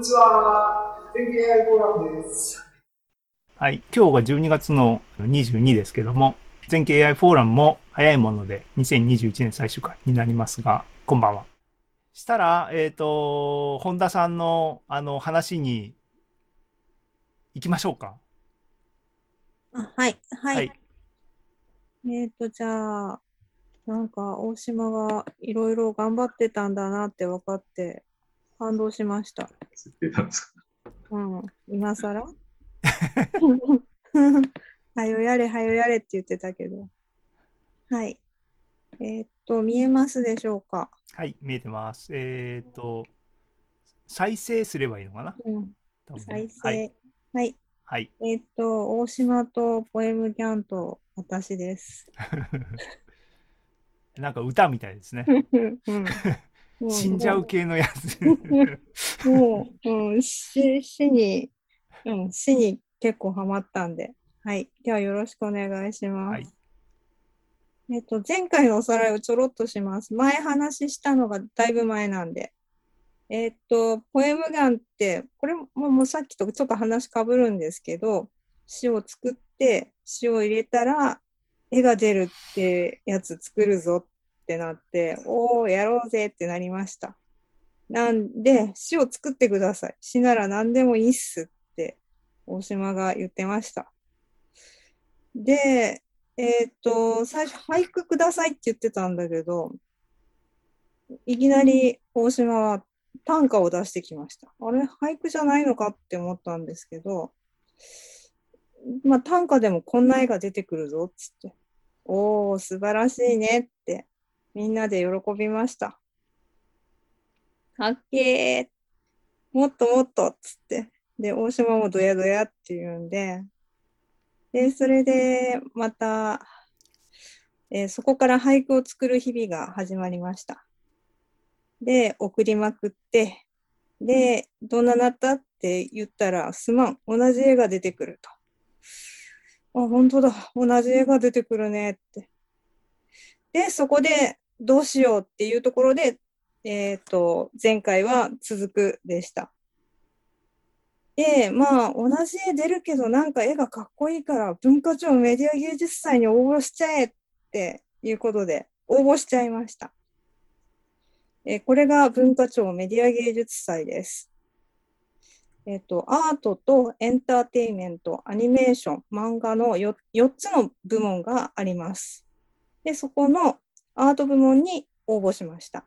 んにちは。天気 AI フォーラムです。はい、今日が12月の22ですけども、全景 AI フォーラムも早いもので2021年最終回になりますが、こんばんは。したら、本田さんの話に行きましょうか。はい、はい。はい、じゃあ、なんか大島がいろいろ頑張ってたんだなって分かって感動しました。うん、今更はよやれはよやれって言ってたけど、はい。見えますでしょうか。はい、見えてます。再生すればいいのかな。うん、再生、はい、はい。はい。大島とポエムキャンと私です。なんか歌みたいですね。うん、死んじゃう系のやつ。もう、うん、死に結構ハマったんで、はい、今日はよろしくお願いします。はい、前回のおさらいをちょろっとします。前話したのがだいぶ前なんで、ポエムガンってこれもうさっきとちょっと話かぶるんですけど、詩を作って詩を入れたら絵が出るってやつ作るぞってなって、おーやろうぜってなりました。なんで詩を作ってください。詩なら何でもいいっす。大島が言ってました。で、最初俳句くださいって言ってたんだけど、いきなり大島は短歌を出してきました。あれ俳句じゃないのかって思ったんですけど、まあ短歌でもこんな絵が出てくるぞっつって、おー素晴らしいねってみんなで喜びました。かっけー、もっともっとっつって。で、大島もドヤドヤっていうんで、で、それでまた、そこから俳句を作る日々が始まりました。で、送りまくって、で、どんななったって言ったら、すまん、同じ絵が出てくると。あ、本当だ、同じ絵が出てくるねって。で、そこでどうしようっていうところで、前回は続くでした。で、まあ同じ絵出るけどなんか絵がかっこいいから文化庁メディア芸術祭に応募しちゃえっていうことで応募しちゃいました。これが文化庁メディア芸術祭です。アートとエンターテインメント、アニメーション、漫画の4つの部門があります。で、そこのアート部門に応募しました。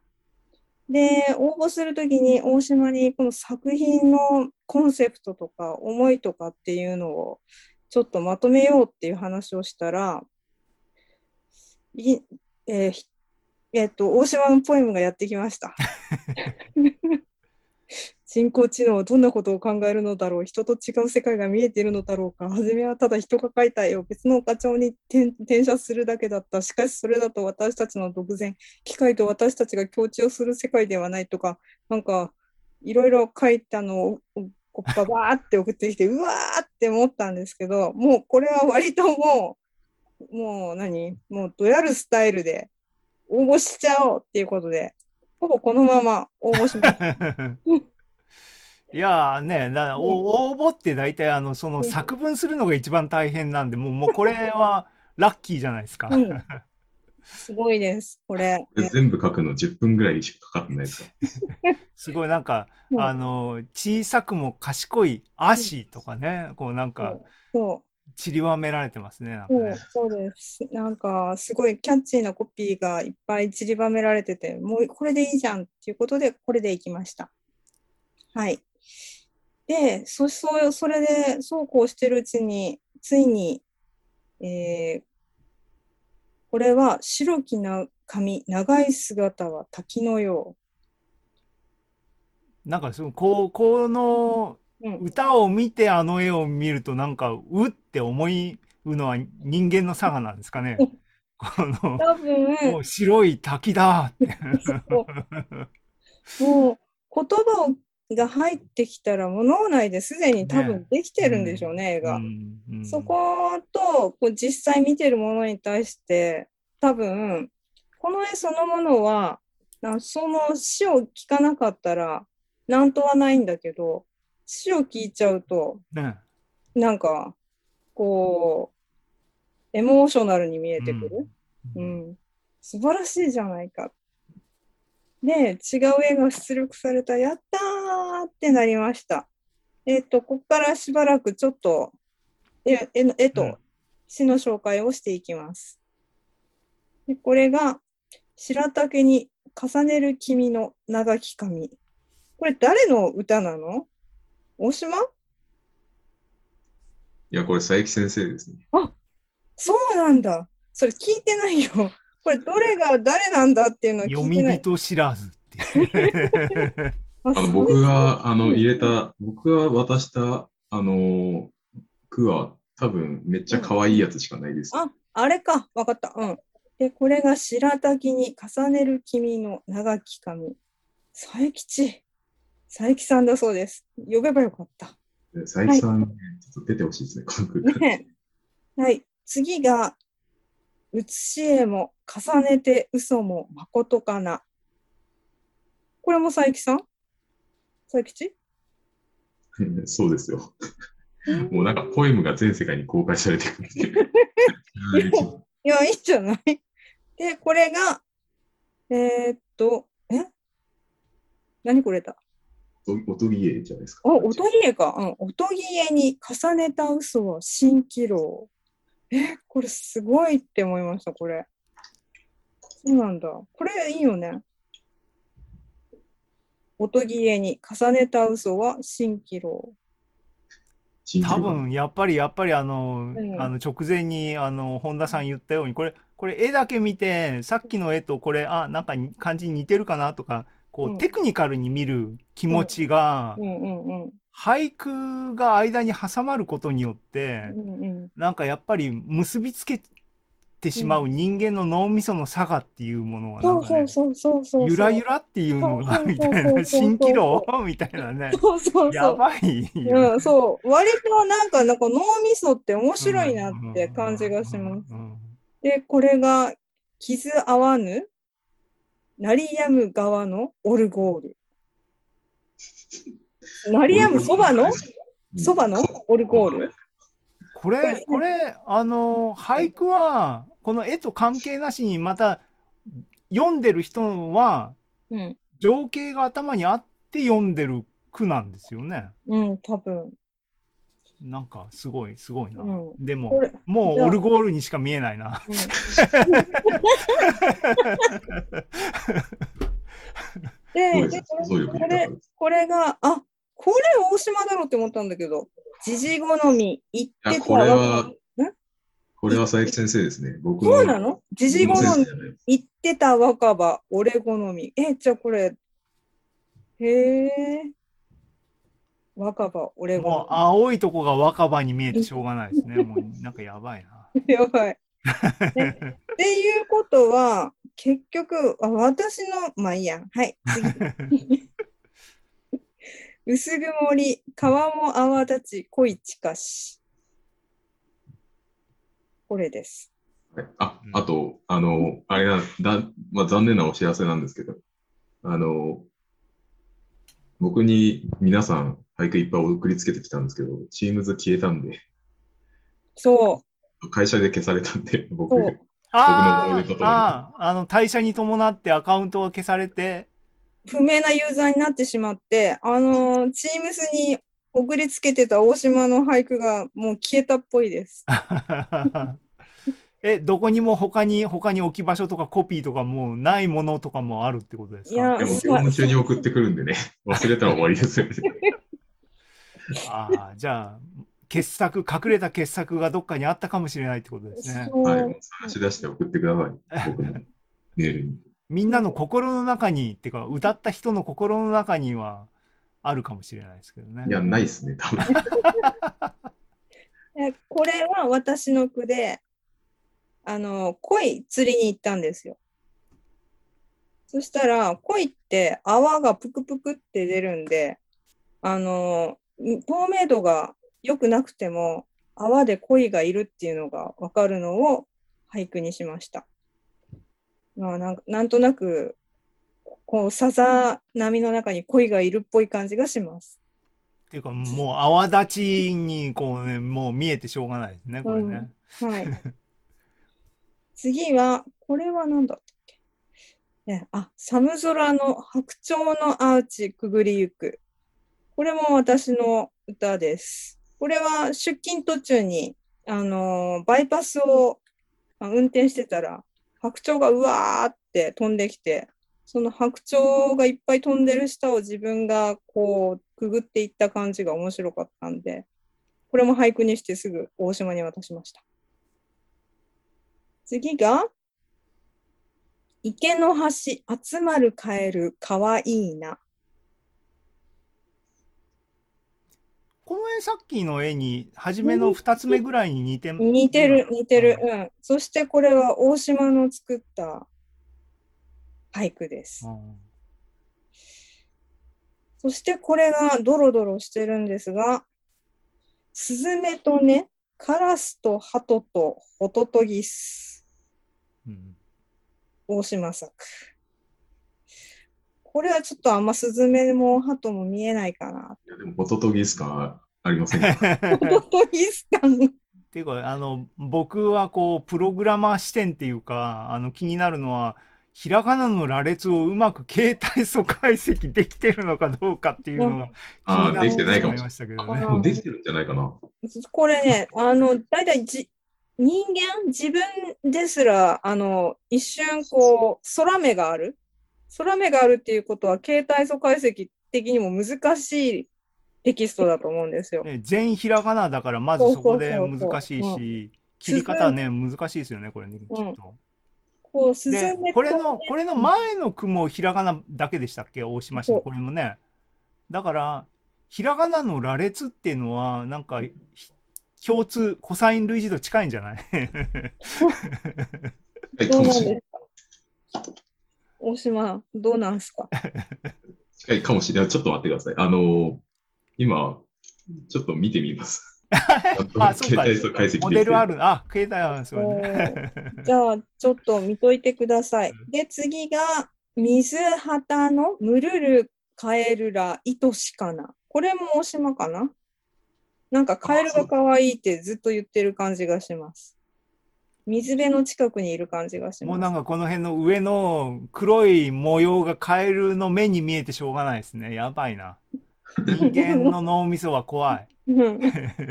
で、応募するときに大島にこの作品のコンセプトとか思いとかっていうのをちょっとまとめようっていう話をしたら、大島のポエムがやってきました。人工知能はどんなことを考えるのだろう、人と違う世界が見えているのだろうか、初めはただ人が描いた絵を別の課長に転写するだけだった。しかしそれだと私たちの独善、機械と私たちが共通をする世界ではないとか、なんかいろいろ描いたのをババーって送ってきて、うわーって思ったんですけど、もうこれは割ともうどやるスタイルで応募しちゃおうっていうことで、ほぼこのまま応募しました。いやーね、応募って大体その作文するのが一番大変なんで、もうこれはラッキーじゃないですか。うん、すごいです、これ。全部書くの10分ぐらいしかかかってないですか。すごいなんか、小さくも賢い足とかね、こうなんか、散りばめられてますね。なんかね、そうです。なんかすごいキャッチーなコピーがいっぱい散りばめられてて、もうこれでいいじゃんっていうことで、これでいきました。はい。で、それでそうこうしてるうちについに、これは白きな髪長い姿は滝のよう、なんかそのこの歌を見てあの絵を見るとなんかうって思うのは人間の差がなんですかね。この多分もう白い滝だってもう言葉をが入ってきたら脳内ですでに多分できてるんでしょうね、絵が、そことこう実際見てるものに対して多分この絵そのものはその詩を聞かなかったらなんとはないんだけど、詩を聞いちゃうと、うん、なんかこうエモーショナルに見えてくる、うんうん、素晴らしいじゃないかで、違う絵が出力された、やったーってなりました。ここからしばらくちょっと絵と詩の紹介をしていきます。でこれが白竹に重ねる君の長き髪。これ誰の歌なの？大島？いや、これ佐伯先生ですね。あ、そうなんだ。それ聞いてないよ。これどれが誰なんだっていうのは聞いてない。読み人知らずって僕が渡した句は多分めっちゃ可愛いやつしかないです、うん、あれか、わかった。うんで、これが白滝に重ねる君の長き髪。佐伯さんだそうです。呼べばよかった。佐伯さん、はい、ちょっと出てほしいですね、この空間、ね。はい、次が、写し絵も重ねて嘘もまことかな。これも佐伯さん？佐吉？そうですよ。もうなんかポエムが全世界に公開されてくるっていう。いや、いいんじゃない？で、これが、何これだ？おとぎ絵じゃないですか。あ、おとぎ絵か。うん。おとぎ絵に重ねた嘘は蜃気楼。これすごいって思いました、これ。そうなんだ。これいいよね。おとぎ絵に重ねた嘘は蜃気楼。多分やっぱり直前に本田さん言ったように、これ絵だけ見て、さっきの絵とこれなんか感じに似てるかなとか、こう、うん、テクニカルに見る気持ちが、うんうんうんうん、俳句が間に挟まることによって、うんうん、なんかやっぱり結びつけてしまう人間の脳みその差がっていうものはなんかね、ゆらゆらっていうのがみたいな、蜃気楼みたいなね、やばい、うん、そう割となんか脳みそって面白いなって感じがします。でこれが傷合わぬ鳴り止む側のオルゴール。鳴り止むそばのオルゴール。これ俳句はこの絵と関係なしに、また読んでる人は情景が頭にあって読んでる句なんですよね。うん、多分。なんかすごいな、うん、でももうオルゴールにしか見えないな、うん、でこれがこれ大島だろって思ったんだけど、時事好み言ってたわけ。これは佐伯先生ですね。僕そうなの？時事好み言ってた若葉俺好み。じゃあこれ若葉、俺も。もう青いとこが若葉に見えてしょうがないですね。もうなんかやばいな。やばい。っていうことは、結局、私の、まあいいや。はい。次。薄曇り、川も泡立ち、恋近し。これです。あと、あれだ、まあ、残念なお知らせなんですけど、僕に皆さん、俳句いっぱい送りつけてきたんですけど、チームズ消えたんで、そう会社で消されたんで、僕の退社に伴ってアカウントが消されて不明なユーザーになってしまって、チームズに送りつけてた大島の俳句がもう消えたっぽいですどこにも他に置き場所とかコピーとかもうないものとかもあるってことですか？いや、でも業務中に送ってくるんでね、忘れたら終わりですよねじゃあ隠れた傑作がどっかにあったかもしれないってことですね。はい、探し出して送ってください。僕のメールに。みんなの心の中にっていうか、歌った人の心の中にはあるかもしれないですけどね。いや、ないですね、多分これは私の句で、鯉釣りに行ったんですよ。そしたら鯉って泡がプクプクって出るんで、透明度が良くなくても泡で鯉がいるっていうのが分かるのを俳句にしました。まあ、なんとなくこうさざ波の中に鯉がいるっぽい感じがします。っていうかもう泡立ちにこうねもう見えてしょうがないですねこれね。うん、はい。次はこれは何だったっけ、ね、あ、寒空の白鳥のアーチくぐりゆく。これも私の歌です。これは出勤途中にバイパスを運転してたら白鳥がうわーって飛んできて、その白鳥がいっぱい飛んでる下を自分がこうくぐっていった感じが面白かったんで、これも俳句にしてすぐ大島に渡しました。次が池の端集まるカエルかわいいな。この絵さっきの絵に初めの2つ目ぐらいに似てる、うん、そしてこれは大島の作った俳句です、うん、そしてこれがドロドロしてるんですが、スズメとねカラスとハトとホトトギス、うん、大島作。これはちょっとあんまスズメもハトも見えないかな。いやでもホトトギス感はありませんか。ホトトギス感っていうか僕はこうプログラマー視点っていうか気になるのはひらがなの羅列をうまく形態素解析できてるのかどうかっていうのが気になると思いましたけどね。でもできてるんじゃないかな。これねだいたい人間自分ですら一瞬こう空目があるっていうことは形態素解析的にも難しいテキストだと思うんですよ。ね、全ひらがなだからまずそこで難しいし、切り方ね難しいですよねこれね。うん、こう進めてこれの前の句もひらがなだけでしたっけ大島氏のこれもね。だからひらがなの羅列っていうのはなんか共通コサイン類似度近いんじゃない？そうなんですか。大島どうなんすか。近いかもしれない。ちょっと待ってください。今ちょっと見てみます。あ、そうか。モデルある。あ、携帯あるんですよね。じゃあちょっと見といてください。で次が水旗のむるるカエルら愛しかな。これも大島かな。なんかカエルが可愛いってずっと言ってる感じがします。水辺の近くにいる感じがします。もうなんかこの辺の上の黒い模様がカエルの目に見えてしょうがないですね。やばいな。人間の脳みそは怖い。うん、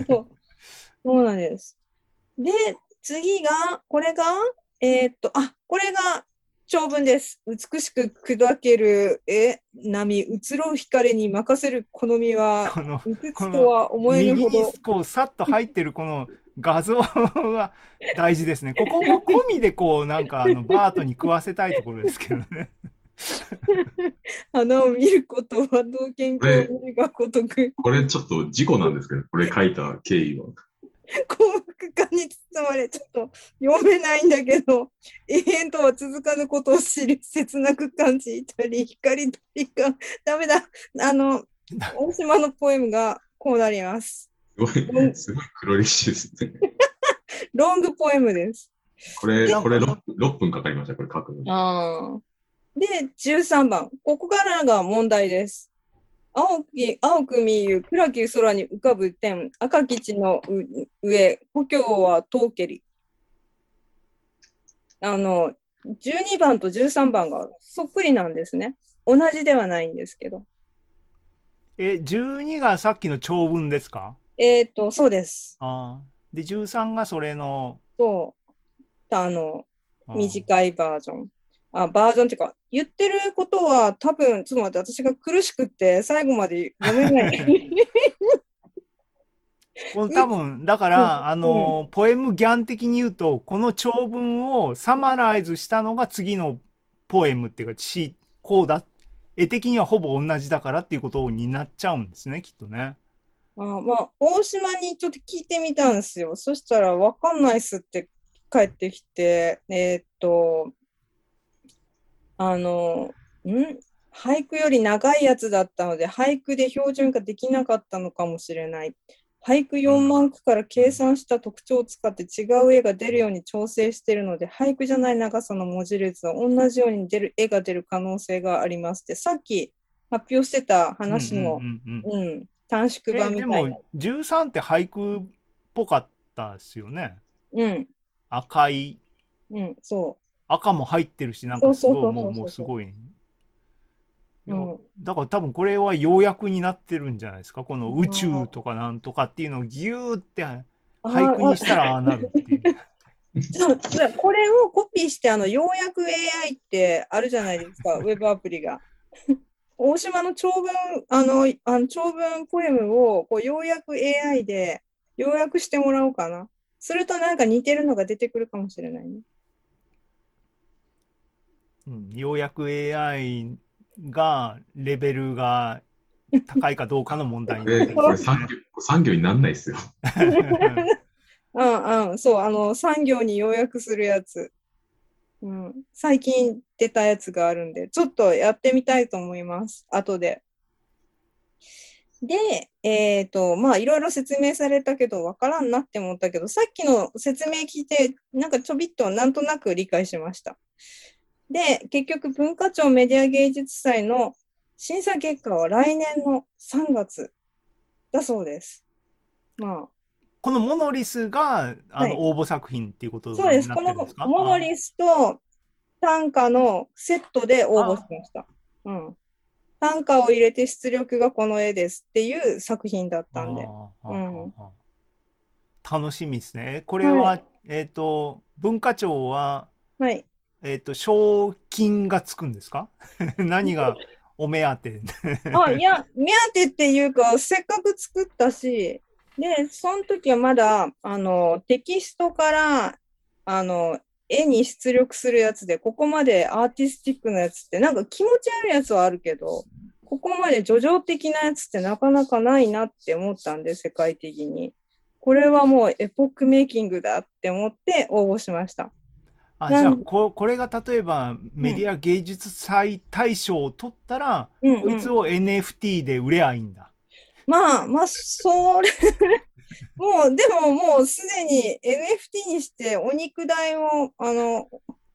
そうなんです。で、次が、これが、これが長文です。美しく砕ける波、移ろう光に任せる好みは、美しくは思えるほど。右にこうさっと入ってるこの画像は大事ですね。ここも込みでこうなんかバートに食わせたいところですけどね。花を見ることは道見教が如く。これちょっと事故なんですけど、これ書いた経緯は。幸福感に包まれ、ちょっと読めないんだけど、永遠とは続かぬことを知り、切なく感じ至り、光鳥が、ダメだ、大島のポエムがこうなります。すごい黒歴史ですね。ロングポエムです。これ 6分かかりました、これ書くのに。あで、13番。ここからが問題です。青く見ゆ、暗き空に浮かぶ天、赤き地の上、故郷は遠けり。12番と13番がそっくりなんですね。同じではないんですけど。12がさっきの長文ですか？そうです。あで、13がそれの。そう。短いバージョン。バージョンっていうか、言ってることは多分、ちょっと待って、私が苦しくって、最後まで読めない。この多分、だから、うん、ポエムギャン的に言うと、この長文をサマライズしたのが次のポエムっていうか、詩、こうだ。絵的にはほぼ同じだからっていうことになっちゃうんですね、きっとね。まあ、大島にちょっと聞いてみたんですよ。そしたら、わかんないっすって帰ってきて、俳句より長いやつだったので、俳句で標準化できなかったのかもしれない。俳句4万句から計算した特徴を使って違う絵が出るように調整しているので、俳句じゃない長さの文字列は同じように出る絵が出る可能性がありますって、さっき発表してた話の、短縮版みたいな。でも13って俳句っぽかったですよね。うん。赤い。うん、そう。赤も入ってるし、なんかすごい、もうすごい、ね。うん、だから多分これは要約になってるんじゃないですか。この宇宙とかなんとかっていうのをギューって俳句にしたらああなるっていう。これをコピーして要約 AI ってあるじゃないですか、ウェブアプリが。大島の長文ポエムをこう要約 AI で要約してもらおうかな。するとなんか似てるのが出てくるかもしれないね。うん、要約 AIがレベルが高いかどうかの問題になってます、ね。産業になんないですよ。うんうん、そう、産業に要約するやつ、うん、最近出たやつがあるんで、ちょっとやってみたいと思います。後で。で、まあいろいろ説明されたけどわからんなって思ったけど、さっきの説明聞いてなんかちょびっとなんとなく理解しました。で、結局文化庁メディア芸術祭の審査結果は来年の3月だそうです。まあ、このモノリスが応募作品っていうことになってるんですか？そうです。このモノリスと短歌のセットで応募しました。うん、短歌を入れて出力がこの絵ですっていう作品だったんで。うん、楽しみですね。これは、はい、文化庁は、はい、賞金がつくんですか？何がお目当て？あ、いや、目当てっていうか、せっかく作ったし、で、その時はまだ、テキストから、絵に出力するやつで、ここまでアーティスティックなやつって、なんか気持ち悪いやつはあるけど、ここまで叙情的なやつってなかなかないなって思ったんで、世界的に。これはもうエポックメイキングだって思って応募しました。あ、じゃあこれが例えばメディア芸術祭大賞を取ったら、こいつを NFT で売ればいいんだ。まあそれもうでももうすでに NFT にしてお肉代を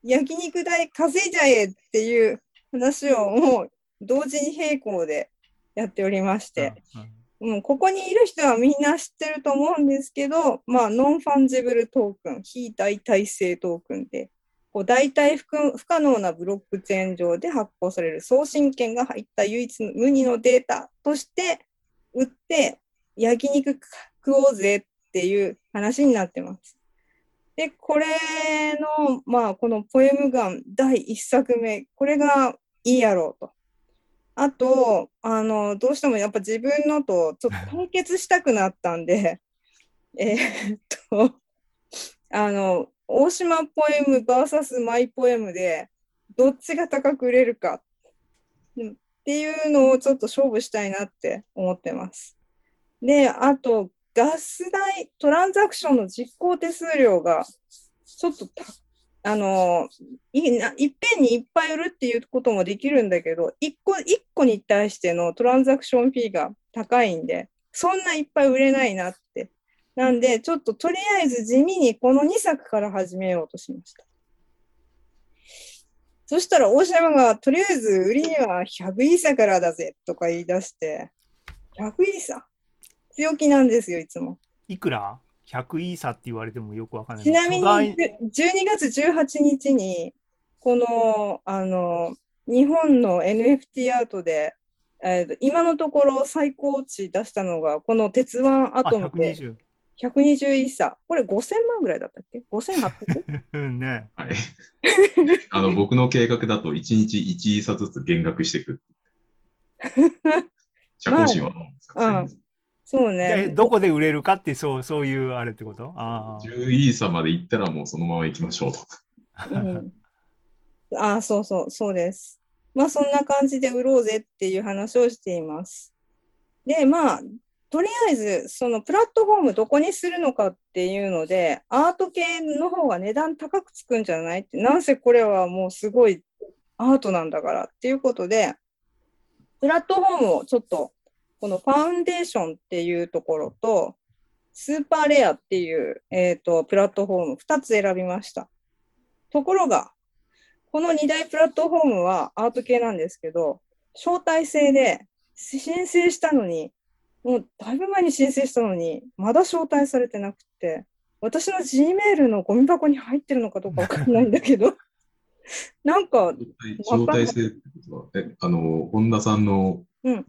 焼肉代稼いじゃえっていう話をもう同時に並行でやっておりまして、もうここにいる人はみんな知ってると思うんですけど、まあノンファンジブルトークン、非代替性トークンで、代替不可能なブロックチェーン上で発行される送信権が入った唯一無二のデータとして売って焼肉食おうぜっていう話になってます。で、これの、まあこのポエムガン第1作目、これがいいやろうと。あと、どうしてもやっぱ自分のとちょっと対決したくなったんで、大島ポエム vs マイポエムでどっちが高く売れるかっていうのをちょっと勝負したいなって思ってます。で、あとガス代、トランザクションの実行手数料がちょっといっぺんにいっぱい売るっていうこともできるんだけど、1個に対してのトランザクションフィーが高いんで、そんないっぱい売れないなって。なんで、ちょっととりあえず地味にこの2作から始めようとしました。そしたら大島が、とりあえず売りには100イーサからだぜとか言い出して、100イーサ強気なんですよ、いつも。いくら？100イーサって言われてもよくわかんない。ちなみに12月18日にこの、日本の NFT アートで、今のところ最高値出したのがこの鉄腕アトムで120イーサ。これ5000万ぐらいだったっけ？ 5800? ね。はい。僕の計画だと1日1イーサずつ減額していく。社交心はどうですか？そうね、どこで売れるかってそういうあれってこと？あ、10イーサまで行ったらもうそのまま行きましょうと、うん、あ、そうです。まあそんな感じで売ろうぜっていう話をしています。で、まあとりあえずそのプラットフォームどこにするのかっていうので、アート系の方が値段高くつくんじゃないって、なんせこれはもうすごいアートなんだからっていうことで、プラットフォームをちょっとこのファウンデーションっていうところと、スーパーレアっていう、プラットフォーム2つ選びました。ところが、この2大プラットフォームはアート系なんですけど、招待制で申請したのに、もうだいぶ前に申請したのに、まだ招待されてなくて、私の Gmail のゴミ箱に入ってるのかどうかわかんないんだけど、なんか招待制ってことは、本田さんの、うん、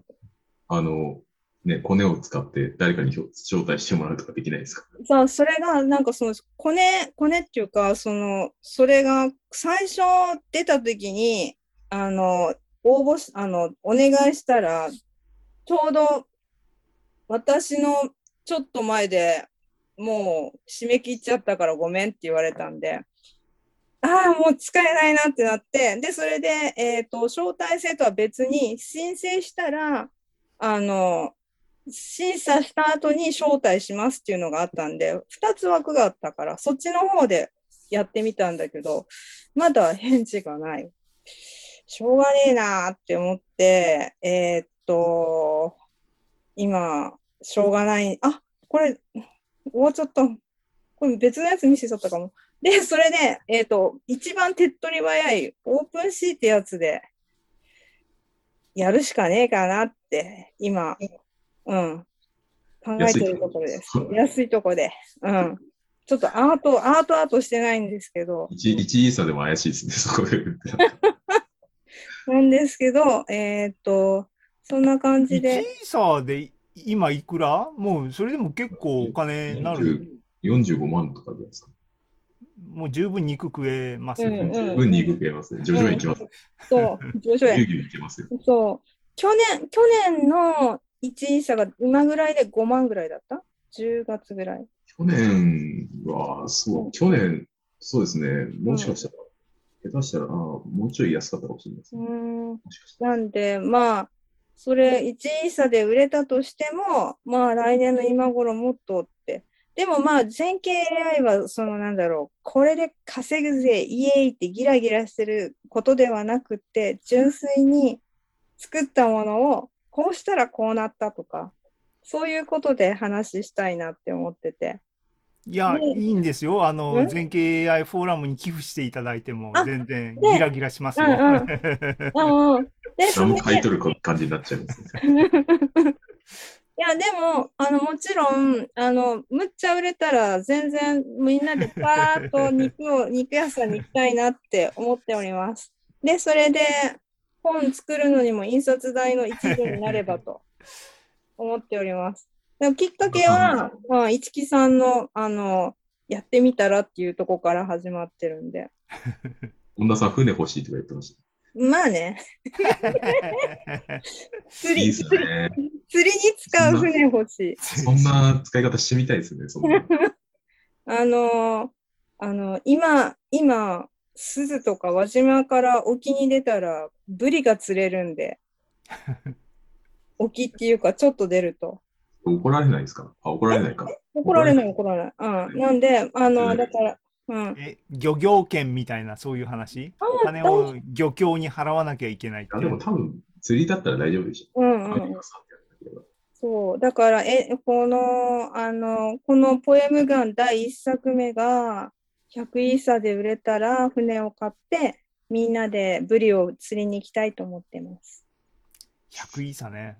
コネを使って誰かに招待してもらうとかできないですか？さあ、それがなんかそのコネっていうか、それが最初出た時にお願いしたら、ちょうど私のちょっと前でもう締め切っちゃったからごめんって言われたんで、ああ、もう使えないなってなって、で、それで、招待制とは別に申請したら、審査した後に招待しますっていうのがあったんで、2つ枠があったから、そっちの方でやってみたんだけど、まだ返事がない。しょうがねえなーって思って、今、しょうがない。あ、これ、終わっちゃった。これ別のやつ見せちゃったかも。で、それで、一番手っ取り早いオープンシーってやつで、やるしかねえかなって、今、うん、考えてるところです。安いところで。うん。ちょっとアートしてないんですけど。1イーサでも怪しいですね、そこで。なんですけど、そんな感じで。1イーサで今いくら？もう、それでも結構お金になる。45万とかじゃないですか。もう十分肉食えますね。うんうん、十分肉食えますね。徐々にいきます。そう、徐々にいきますよ。そう。去年の1イーサが今ぐらいで5万ぐらいだった？10月ぐらい。去年は、そう、去年、そうですね。もしかしたら、下手したら、もうちょい安かったかもしれないですね。なんで、まあ、それ1イーサで売れたとしても、まあ、来年の今頃もっとって。でもまあ、全景 AI は、これで稼ぐぜ、イエーイってギラギラしてることではなくて、純粋に作ったものを、こうしたらこうなったとか、そういうことで話したいなって思ってて。いや、ね、いいんですよ。全景 AI フォーラムに寄付していただいても、全然ギラギラしますよ。買い取る感じになっちゃいますね。いや、でも、もちろん、むっちゃ売れたら、全然、みんなでパーッと肉屋さんに行きたいなって思っております。で、それで、本作るのにも印刷代の一部になればと思っております。でもきっかけは、まあ、市木さんの、やってみたらっていうとこから始まってるんで。本田さん、船欲しいとか言ってました。まあね。釣りに使う船欲しい。そんな使い方してみたいですね。今鈴とか輪島から沖に出たらブリが釣れるんで、沖っていうかちょっと出ると怒られないですか？あ、怒られないか。怒られない。うん、なんでだから。うん、漁業権みたいなそういう話、お金を漁協に払わなきゃいけないっていう。でも多分釣りだったら大丈夫でしょ。そうだからこのポエムガン第1作目が100イーサで売れたら船を買ってみんなでブリを釣りに行きたいと思ってます。100イーサね、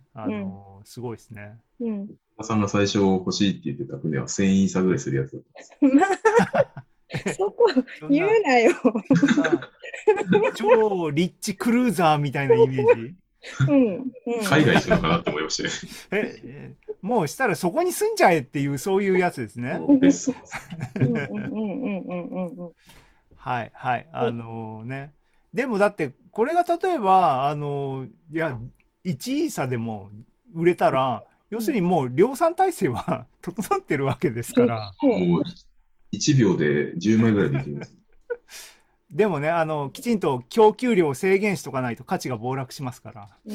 すごいですね。うん。お母さんが最初欲しいって言ってた船は1000イーサぐらいするやつだったんです。そこ言うなよ。超リッチクルーザーみたいなイメージ。海外行くのかなって思いましたね。もうしたらそこに住んじゃえっていうそういうやつですね。はいはい。ね。でもだってこれが例えば1イーサでも売れたら、要するにもう量産体制は整ってるわけですから。1秒で10枚ぐらいできます。でもね、きちんと供給量を制限しとかないと価値が暴落しますから。い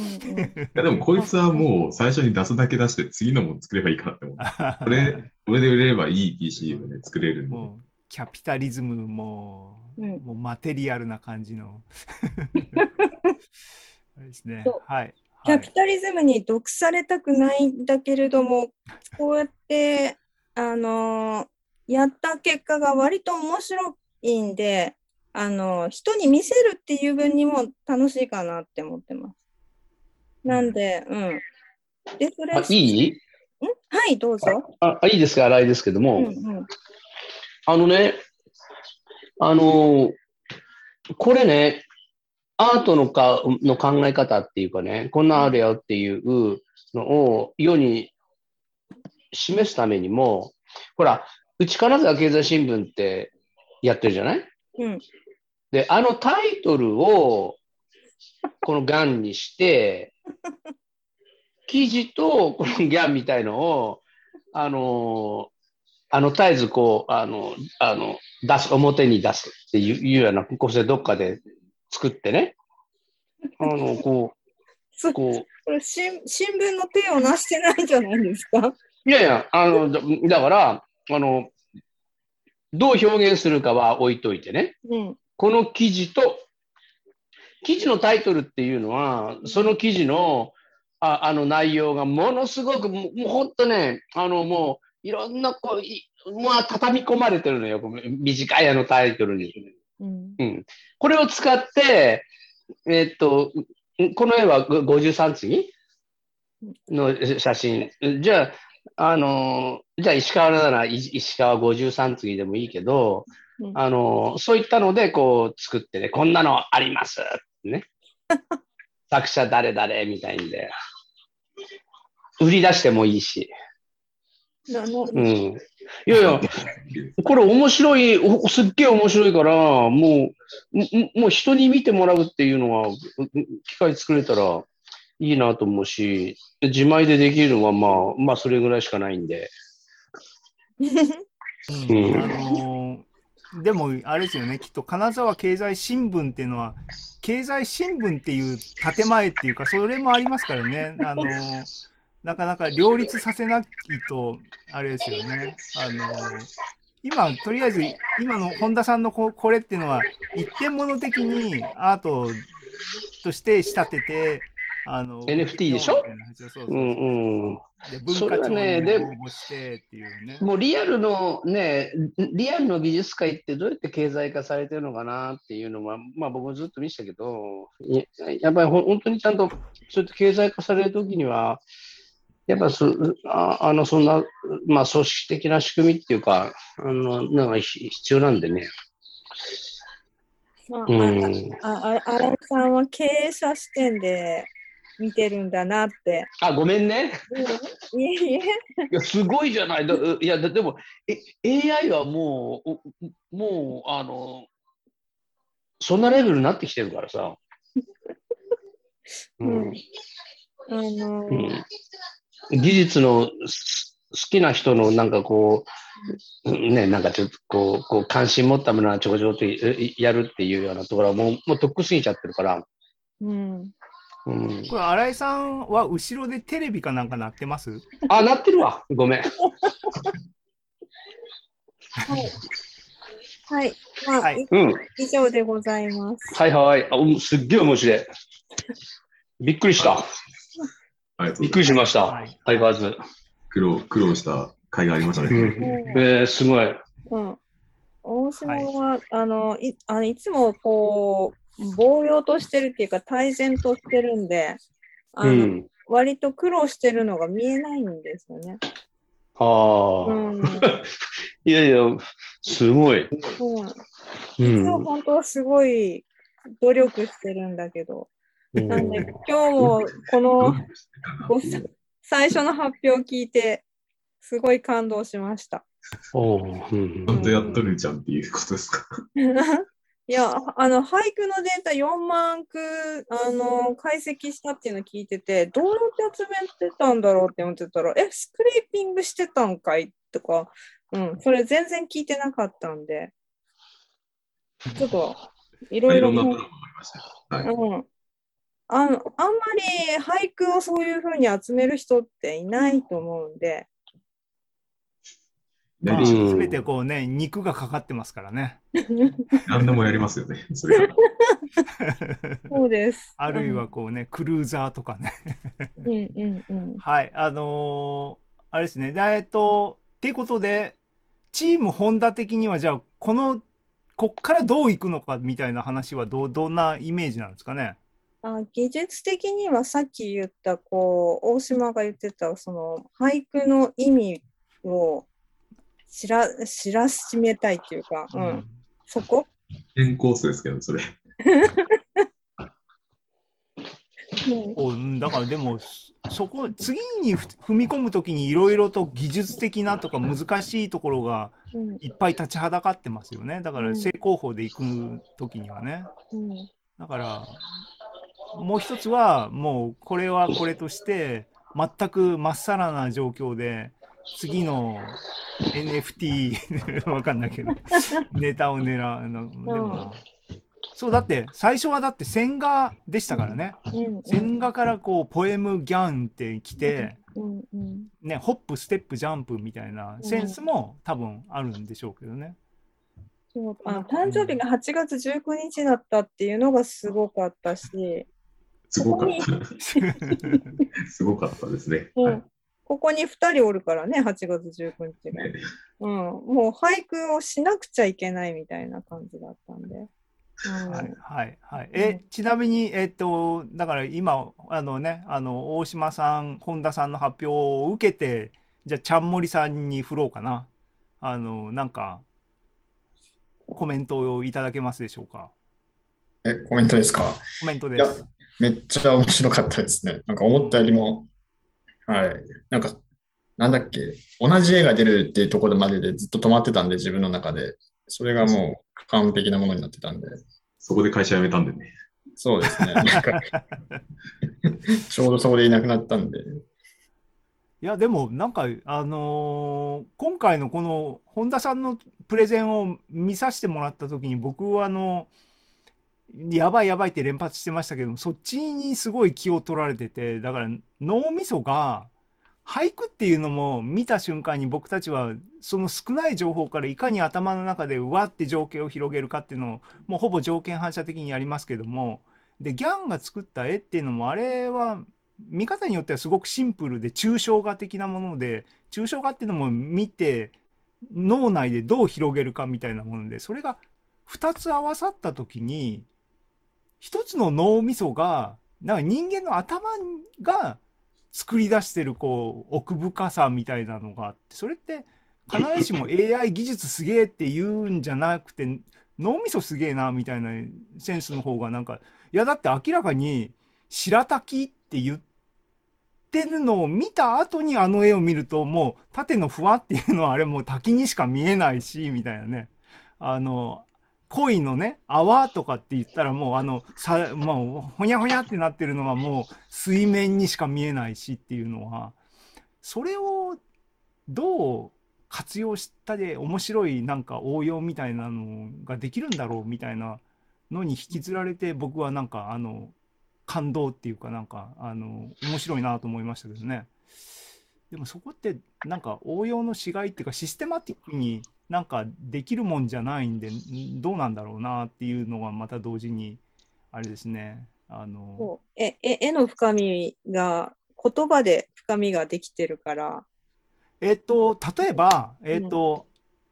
やでもこいつはもう最初に出すだけ出して次のもの作ればいいかなって思う。これで売れればいい PC をね、作れるんで。もうキャピタリズムもうマテリアルな感じの。あれですね。はい。キャピタリズムに毒されたくないんだけれども、こうやってやった結果が割と面白いんで、人に見せるっていう分にも楽しいかなって思ってます。なんで、うん。で、それ。いい？ん？はい、どうぞ。いいですか、荒いですけども。うんうん、これね、アートの考え方っていうかね、こんなあるよっていうのを世に示すためにも、ほら、うち金沢経済新聞ってやってるじゃない？うん。で、あのタイトルをこのガンにして、記事とこのギャンみたいのを、絶えずこう、出す、表に出すっていうような構成どっかで作ってね、これ新聞の手をなしてないんじゃないですか？いやいや、だから、どう表現するかは置いといてね、うん、この記事と、記事のタイトルっていうのは、その記事の、内容がものすごく、もうほんとね、もういろんなまあ、畳み込まれてるのよ、短いタイトルに。うんうん、これを使って、この絵は53次の写真。じゃあ石川なら石川53次でもいいけど、うん、そういったのでこう作ってね、こんなのありますってね。作者誰々みたいんで。売り出してもいいし。うん、いやいや、これ面白い、すっげえ面白いから、もう人に見てもらうっていうのは、機会作れたらいいなと思うし、自前でできるのは、まあ、それぐらいしかないんで。うん、でも、あれですよね、きっと、金沢経済新聞っていうのは、経済新聞っていう建前っていうか、それもありますからね。なかなか両立させないと、あれですよね。今、とりあえず、今の本田さんのこれっていうのは、一点物的にアートとして仕立てて、NFT でしょ？うんうん。文化庁に応募してっていうね。もうリアルの美術界ってどうやって経済化されてるのかなっていうのは、まあ僕もずっと見てたけど、やっぱり本当にちゃんと、そうやって経済化されるときには、やっぱそんな、まあ、組織的な仕組みっていうか、なんか必要なんでね。まあ、うん、荒井さんは経営者視点で見てるんだなって。あ、ごめんね。うん、いやすごいじゃない。いや、でも、AI はもう、そんなレベルになってきてるからさ。うん。うん技術の好きな人のなんかこう、ね、なんかちょっとこう関心持ったものはちょこちょこっとやるっていうようなところはもうとっくすぎちゃってるから。うん。うん、これ、荒井さんは後ろでテレビかなんか鳴ってます？あ、鳴ってるわ。ごめん。はい。はい。まあ、はい、うん。以上でございます。はいはい。あ、すっげえ面白い。びっくりした。びっくりしました。はい、相変わらず苦労した甲斐がありましたね。うん、すごい。うん、大島は、はい、いつもこう暴揚としてるっていうか大然としてるんで、うん、割と苦労してるのが見えないんですよね。ああ、うん、いやいやすごい。うん、いつも本当はすごい努力してるんだけど。なんで今日もこの最初の発表を聞いてすごい感動しました。おお、本当やっとるじゃんっていうことですか？いや、俳句のデータ4万句解析したっていうのを聞いてて、どうやって集めてたんだろうって思ってたら、スクリーピングしてたんかいとか、うん、それ全然聞いてなかったんで、ちょっといろいろ。いろんなことがありました。はい。うんあんまり俳句をそういう風に集める人っていないと思うんで、まあ、全てこうね肉がかかってますからね。何でもやりますよね。それはそうです。あるいはこうねクルーザーとかね。うんうんうん。はいあれですね。っていうことで、チームホンダ的にはじゃあこっからどういくのかみたいな話はどんなイメージなんですかね。技術的にはさっき言った大島が言ってたその俳句の意味を知らしめたいっていうか、うんうん、そこ変更数ですけどそれうん、だからでもそこ次に踏み込むときにいろいろと技術的なとか難しいところがいっぱい立ちはだかってますよね。だから正攻法でいくときにはね、うん、だからもう一つはもうこれはこれとして全くまっさらな状況で次の NFT わかんないけどネタを狙うのでも、そうだって最初はだって線画でしたからね、線画からポエムギャンってきて、ね、ホップステップジャンプみたいなセンスも多分あるんでしょうけどね。そう、誕生日が8月19日だったっていうのがすごかったし、すごかったですね、うん、ここに2人おるからね、8月19日が、うん、もう俳句をしなくちゃいけないみたいな感じだったんで、うん、はいはいはい。ちなみにだから今大島さん本田さんの発表を受けて、じゃあちゃんもりさんに振ろうかな。なんかコメントをいただけますでしょうか。コメントですか。コメントです。めっちゃ面白かったですね。なんか思ったよりも、はい、なんかなんだっけ、同じ絵が出るっていうところまででずっと止まってたんで、自分の中でそれがもう完璧なものになってたんで、そこで会社辞めたんでね。そうですねちょうどそこでいなくなったんで。いやでもなんか今回のこの本田さんのプレゼンを見させてもらった時に、僕はやばいって連発してましたけど、そっちにすごい気を取られてて、だから脳みそが俳句っていうのも見た瞬間に、僕たちはその少ない情報からいかに頭の中でうわって情景を広げるかっていうのをもうほぼ条件反射的にやりますけども、でギャンが作った絵っていうのもあれは見方によってはすごくシンプルで抽象画的なもので、抽象画っていうのも見て脳内でどう広げるかみたいなもので、それが2つ合わさった時に一つの脳みそがなんか人間の頭が作り出してる奥深さみたいなのがあって、それって必ずしも AI 技術すげえって言うんじゃなくて、脳みそすげえなみたいなセンスの方がなんか、いやだって明らかに白滝って言ってるのを見た後にあの絵を見ると、もう縦のふわっていうのはあれもう滝にしか見えないしみたいなね、恋のね泡とかって言ったらもうもうほにゃほにゃってなってるのはもう水面にしか見えないしっていうのは、それをどう活用したで面白いなんか応用みたいなのができるんだろうみたいなのに引きずられて、僕はなんか感動っていうかなんか面白いなと思いましたけどね。でもそこってなんか応用のしがいっていうかシステマティックになんかできるもんじゃないんで、どうなんだろうなっていうのがまた同時にあれですね、絵の深みが言葉で深みができてるから、例えば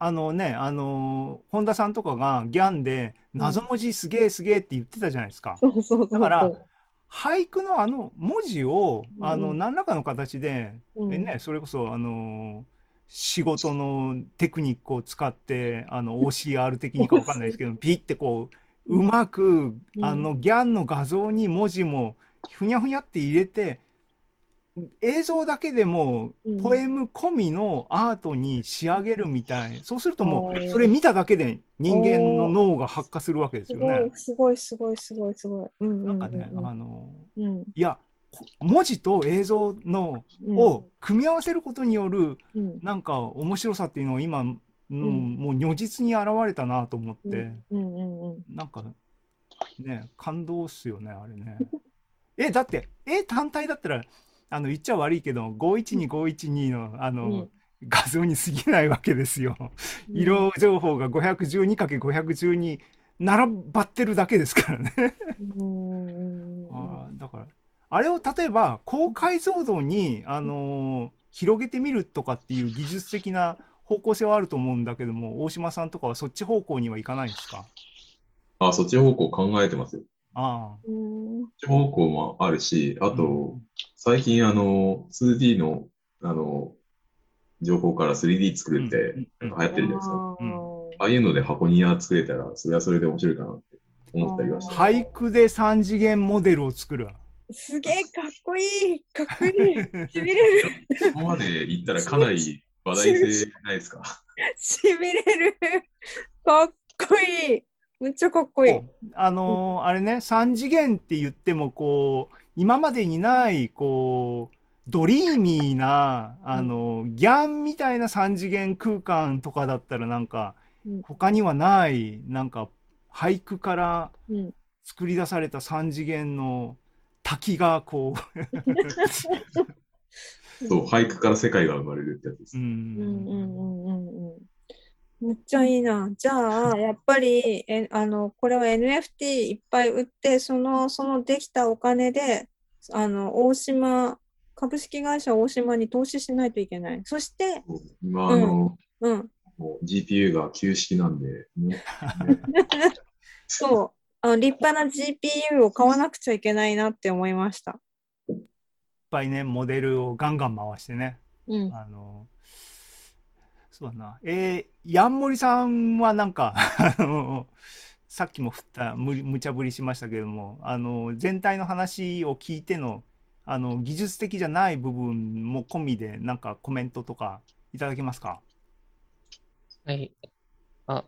本田さんとかがギャンで謎文字すげえすげえって言ってたじゃないですか、うん、だから俳句の文字を何らかの形で、うん、ね、それこそ仕事のテクニックを使ってOCR 的にか分かんないですけどピッてうまくギャンの画像に文字もふにゃふにゃって入れて、映像だけでもポエム込みのアートに仕上げるみたい、そうするともうそれ見ただけで人間の脳が発火するわけですよね。すごいすごいすごいすごい、なんかねいや文字と映像のを組み合わせることによるなんか面白さっていうのを今のもう如実に現れたなと思って、なんかね感動っすよねあれね。だって単体だったら言っちゃ悪いけど512512の画像に過ぎないわけですよ。色情報が 512×512 並ばってるだけですからねだからあれを例えば高解像度に広げてみるとかっていう技術的な方向性はあると思うんだけども、大島さんとかはそっち方向にはいかないんですか？あ、そっち方向考えてますよ。ああ、そっち方向もあるし、あと、うん、最近2D の情報から 3D 作るってなんか流行ってるじゃないですか、うんうんうん、ああいうので箱庭作れたらそれはそれで面白いかなって思ったりはして。俳句で3次元モデルを作る、すげえかっこいい、かっこいい、しびれる。ここまで行ったらかなり話題性ないですか？しびれる、かっこいい、めっちゃかっこいい。あれね、3次元って言ってもこう今までにないこうドリーミーなギャンみたいな3次元空間とかだったらなんか他にはないなんか俳句から作り出された3次元の滝がこうそう、俳句から世界が生まれるってやつです。うんうんうんうん、めっちゃいいな。じゃあやっぱりこれを NFT いっぱい売って、そのできたお金で大島株式会社大島に投資しないといけない。そして今GPU が旧式なんで、ね、そう立派な GPU を買わなくちゃいけないなって思いました。いっぱいねモデルをガンガン回してね。うん、そうだな。ヤンモリさんはなんかさっきも振った無茶ぶりしましたけども、全体の話を聞いての技術的じゃない部分も込みでなんかコメントとかいただけますか？はい。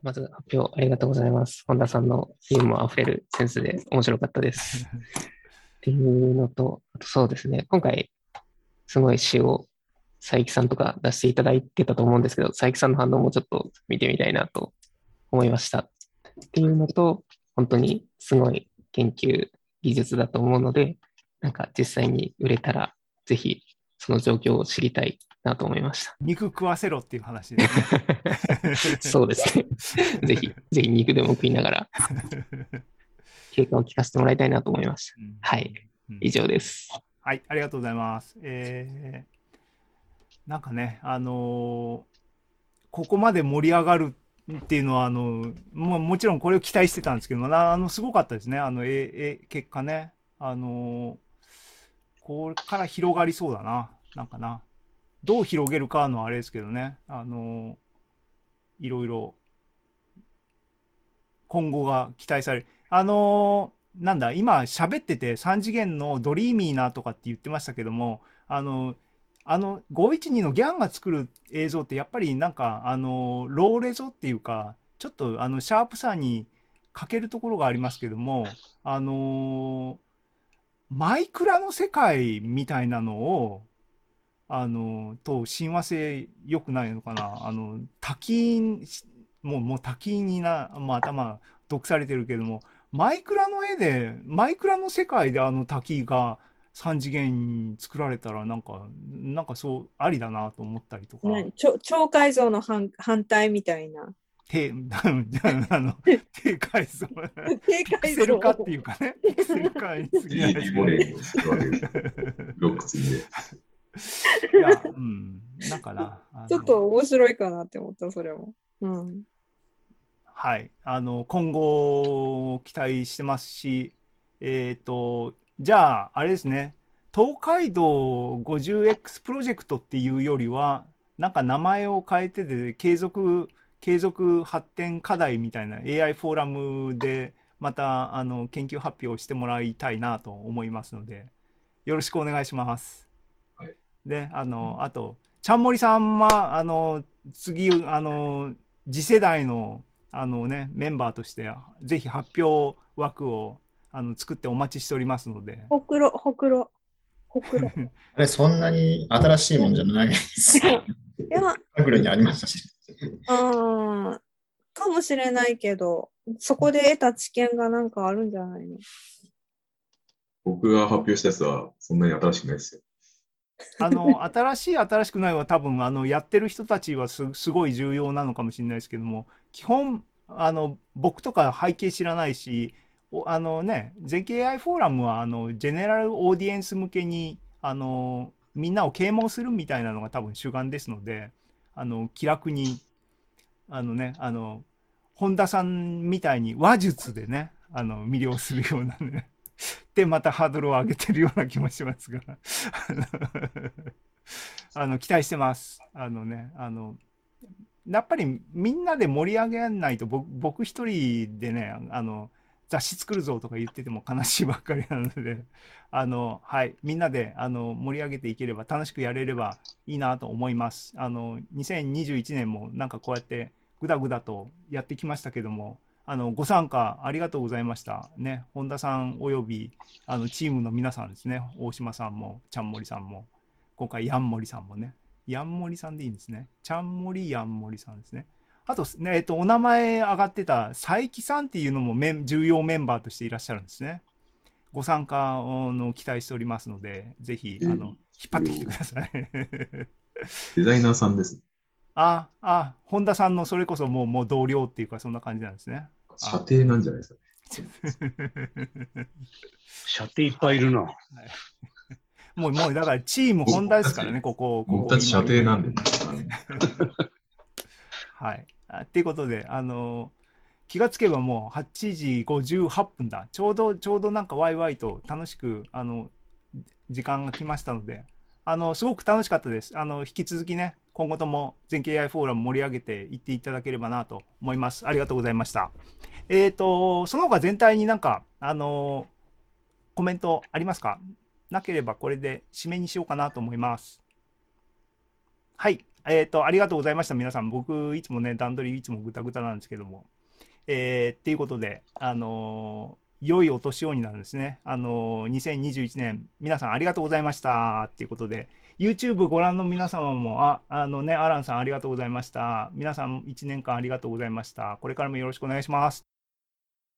まず発表ありがとうございます。本田さんのユーモアあふれるセンスで面白かったです。っていうのと、あとそうですね、今回すごい詩を佐伯さんとか出していただいてたと思うんですけど、佐伯さんの反応もちょっと見てみたいなと思いました。っていうのと、本当にすごい研究技術だと思うので、なんか実際に売れたらぜひその状況を知りたいなと思いました。肉食わせろっていう話ですね。そうですね。ぜひ肉でも食いながら経過を聞かせてもらいたいなと思いました。うん、はい、うん、以上です。はい、ありがとうございます。なんかね、ここまで盛り上がるっていうのはもちろんこれを期待してたんですけど、すごかったですね。結果ね、これから広がりそうだな。なんかな。どう広げるかのあれですけどね、いろいろ今後が期待される。なんだ、今喋ってて3次元のドリーミーなとかって言ってましたけども、512のギャンが作る映像ってやっぱりなんかローレゾっていうか、ちょっとシャープさに欠けるところがありますけども、マイクラの世界みたいなのをと親和性良くないのかな、もう多岐にな、まあ、頭毒されてるけども、マイクラの絵でマイクラの世界で多岐が3次元に作られたらなんかそうありだなと思ったりとか、超解像の反対みたいな低解像ピクセル化っていうかね、ピクセル化に過ぎないロック次でいや、うん、なんかな、ちょっと面白いかなって思った、それも、うん、はい、今後期待してますし、じゃああれですね、東海道 50X プロジェクトっていうよりはなんか名前を変えてで継続発展課題みたいな AI フォーラムでまた研究発表をしてもらいたいなと思いますので、よろしくお願いします。で、あとちゃんもりさんは次次世代のねメンバーとしてぜひ発表枠を作ってお待ちしておりますので。ほくろあれそんなに新しいもんじゃないですほくろにありましたしあかもしれないけど、そこで得た知見がなんかあるんじゃないの？僕が発表したやつはそんなに新しくないですよ。新しくないは多分やってる人たちはすごい重要なのかもしれないですけども、基本僕とか背景知らないし、ね、全景 AI フォーラムはジェネラルオーディエンス向けにみんなを啓蒙するみたいなのが多分主眼ですので、気楽に本田さんみたいに話術でね魅了するようなねでまたハードルを上げてるような気もしますが期待してます。やっぱりみんなで盛り上げないと僕一人でね雑誌作るぞとか言ってても悲しいばっかりなのではい、みんなで盛り上げていければ楽しくやれればいいなと思います。2021年もなんかこうやってぐだぐだとやってきましたけどもご参加ありがとうございましたね。本田さんおよびチームの皆さんですね。大島さんもちゃんもりさんも今回やんもりさんもねやんもりさんでいいんですね。ちゃんもりやんもりさんですね。あと、お名前上がってた佐伯さんっていうのも重要メンバーとしていらっしゃるんですね。ご参加の期待しておりますので、ぜひ引っ張ってきてください。デザイナーさんです。本田さんのそれこそもう同僚っていうかそんな感じなんですね。射程なんじゃないですか。射程いっぱいいるな。はい、もうだからチーム本田ですからね、ここ。射程なんで、ね。はい。ということで、気がつけばもう8時58分だ。ちょうどなんかワイワイと楽しく、時間が来ましたので、すごく楽しかったです。引き続きね、今後とも全経 AI フォーラム盛り上げていっていただければなと思います。ありがとうございました。その他全体になんか、コメントありますか？なければこれで締めにしようかなと思います。はい。ありがとうございました皆さん。僕いつもね段取りいつもグタグタなんですけども、っていうことで良いお年をになるんですね。2021年皆さんありがとうございましたっていうことで、 YouTube ご覧の皆様もアランさんありがとうございました。皆さん1年間ありがとうございました。これからもよろしくお願いします。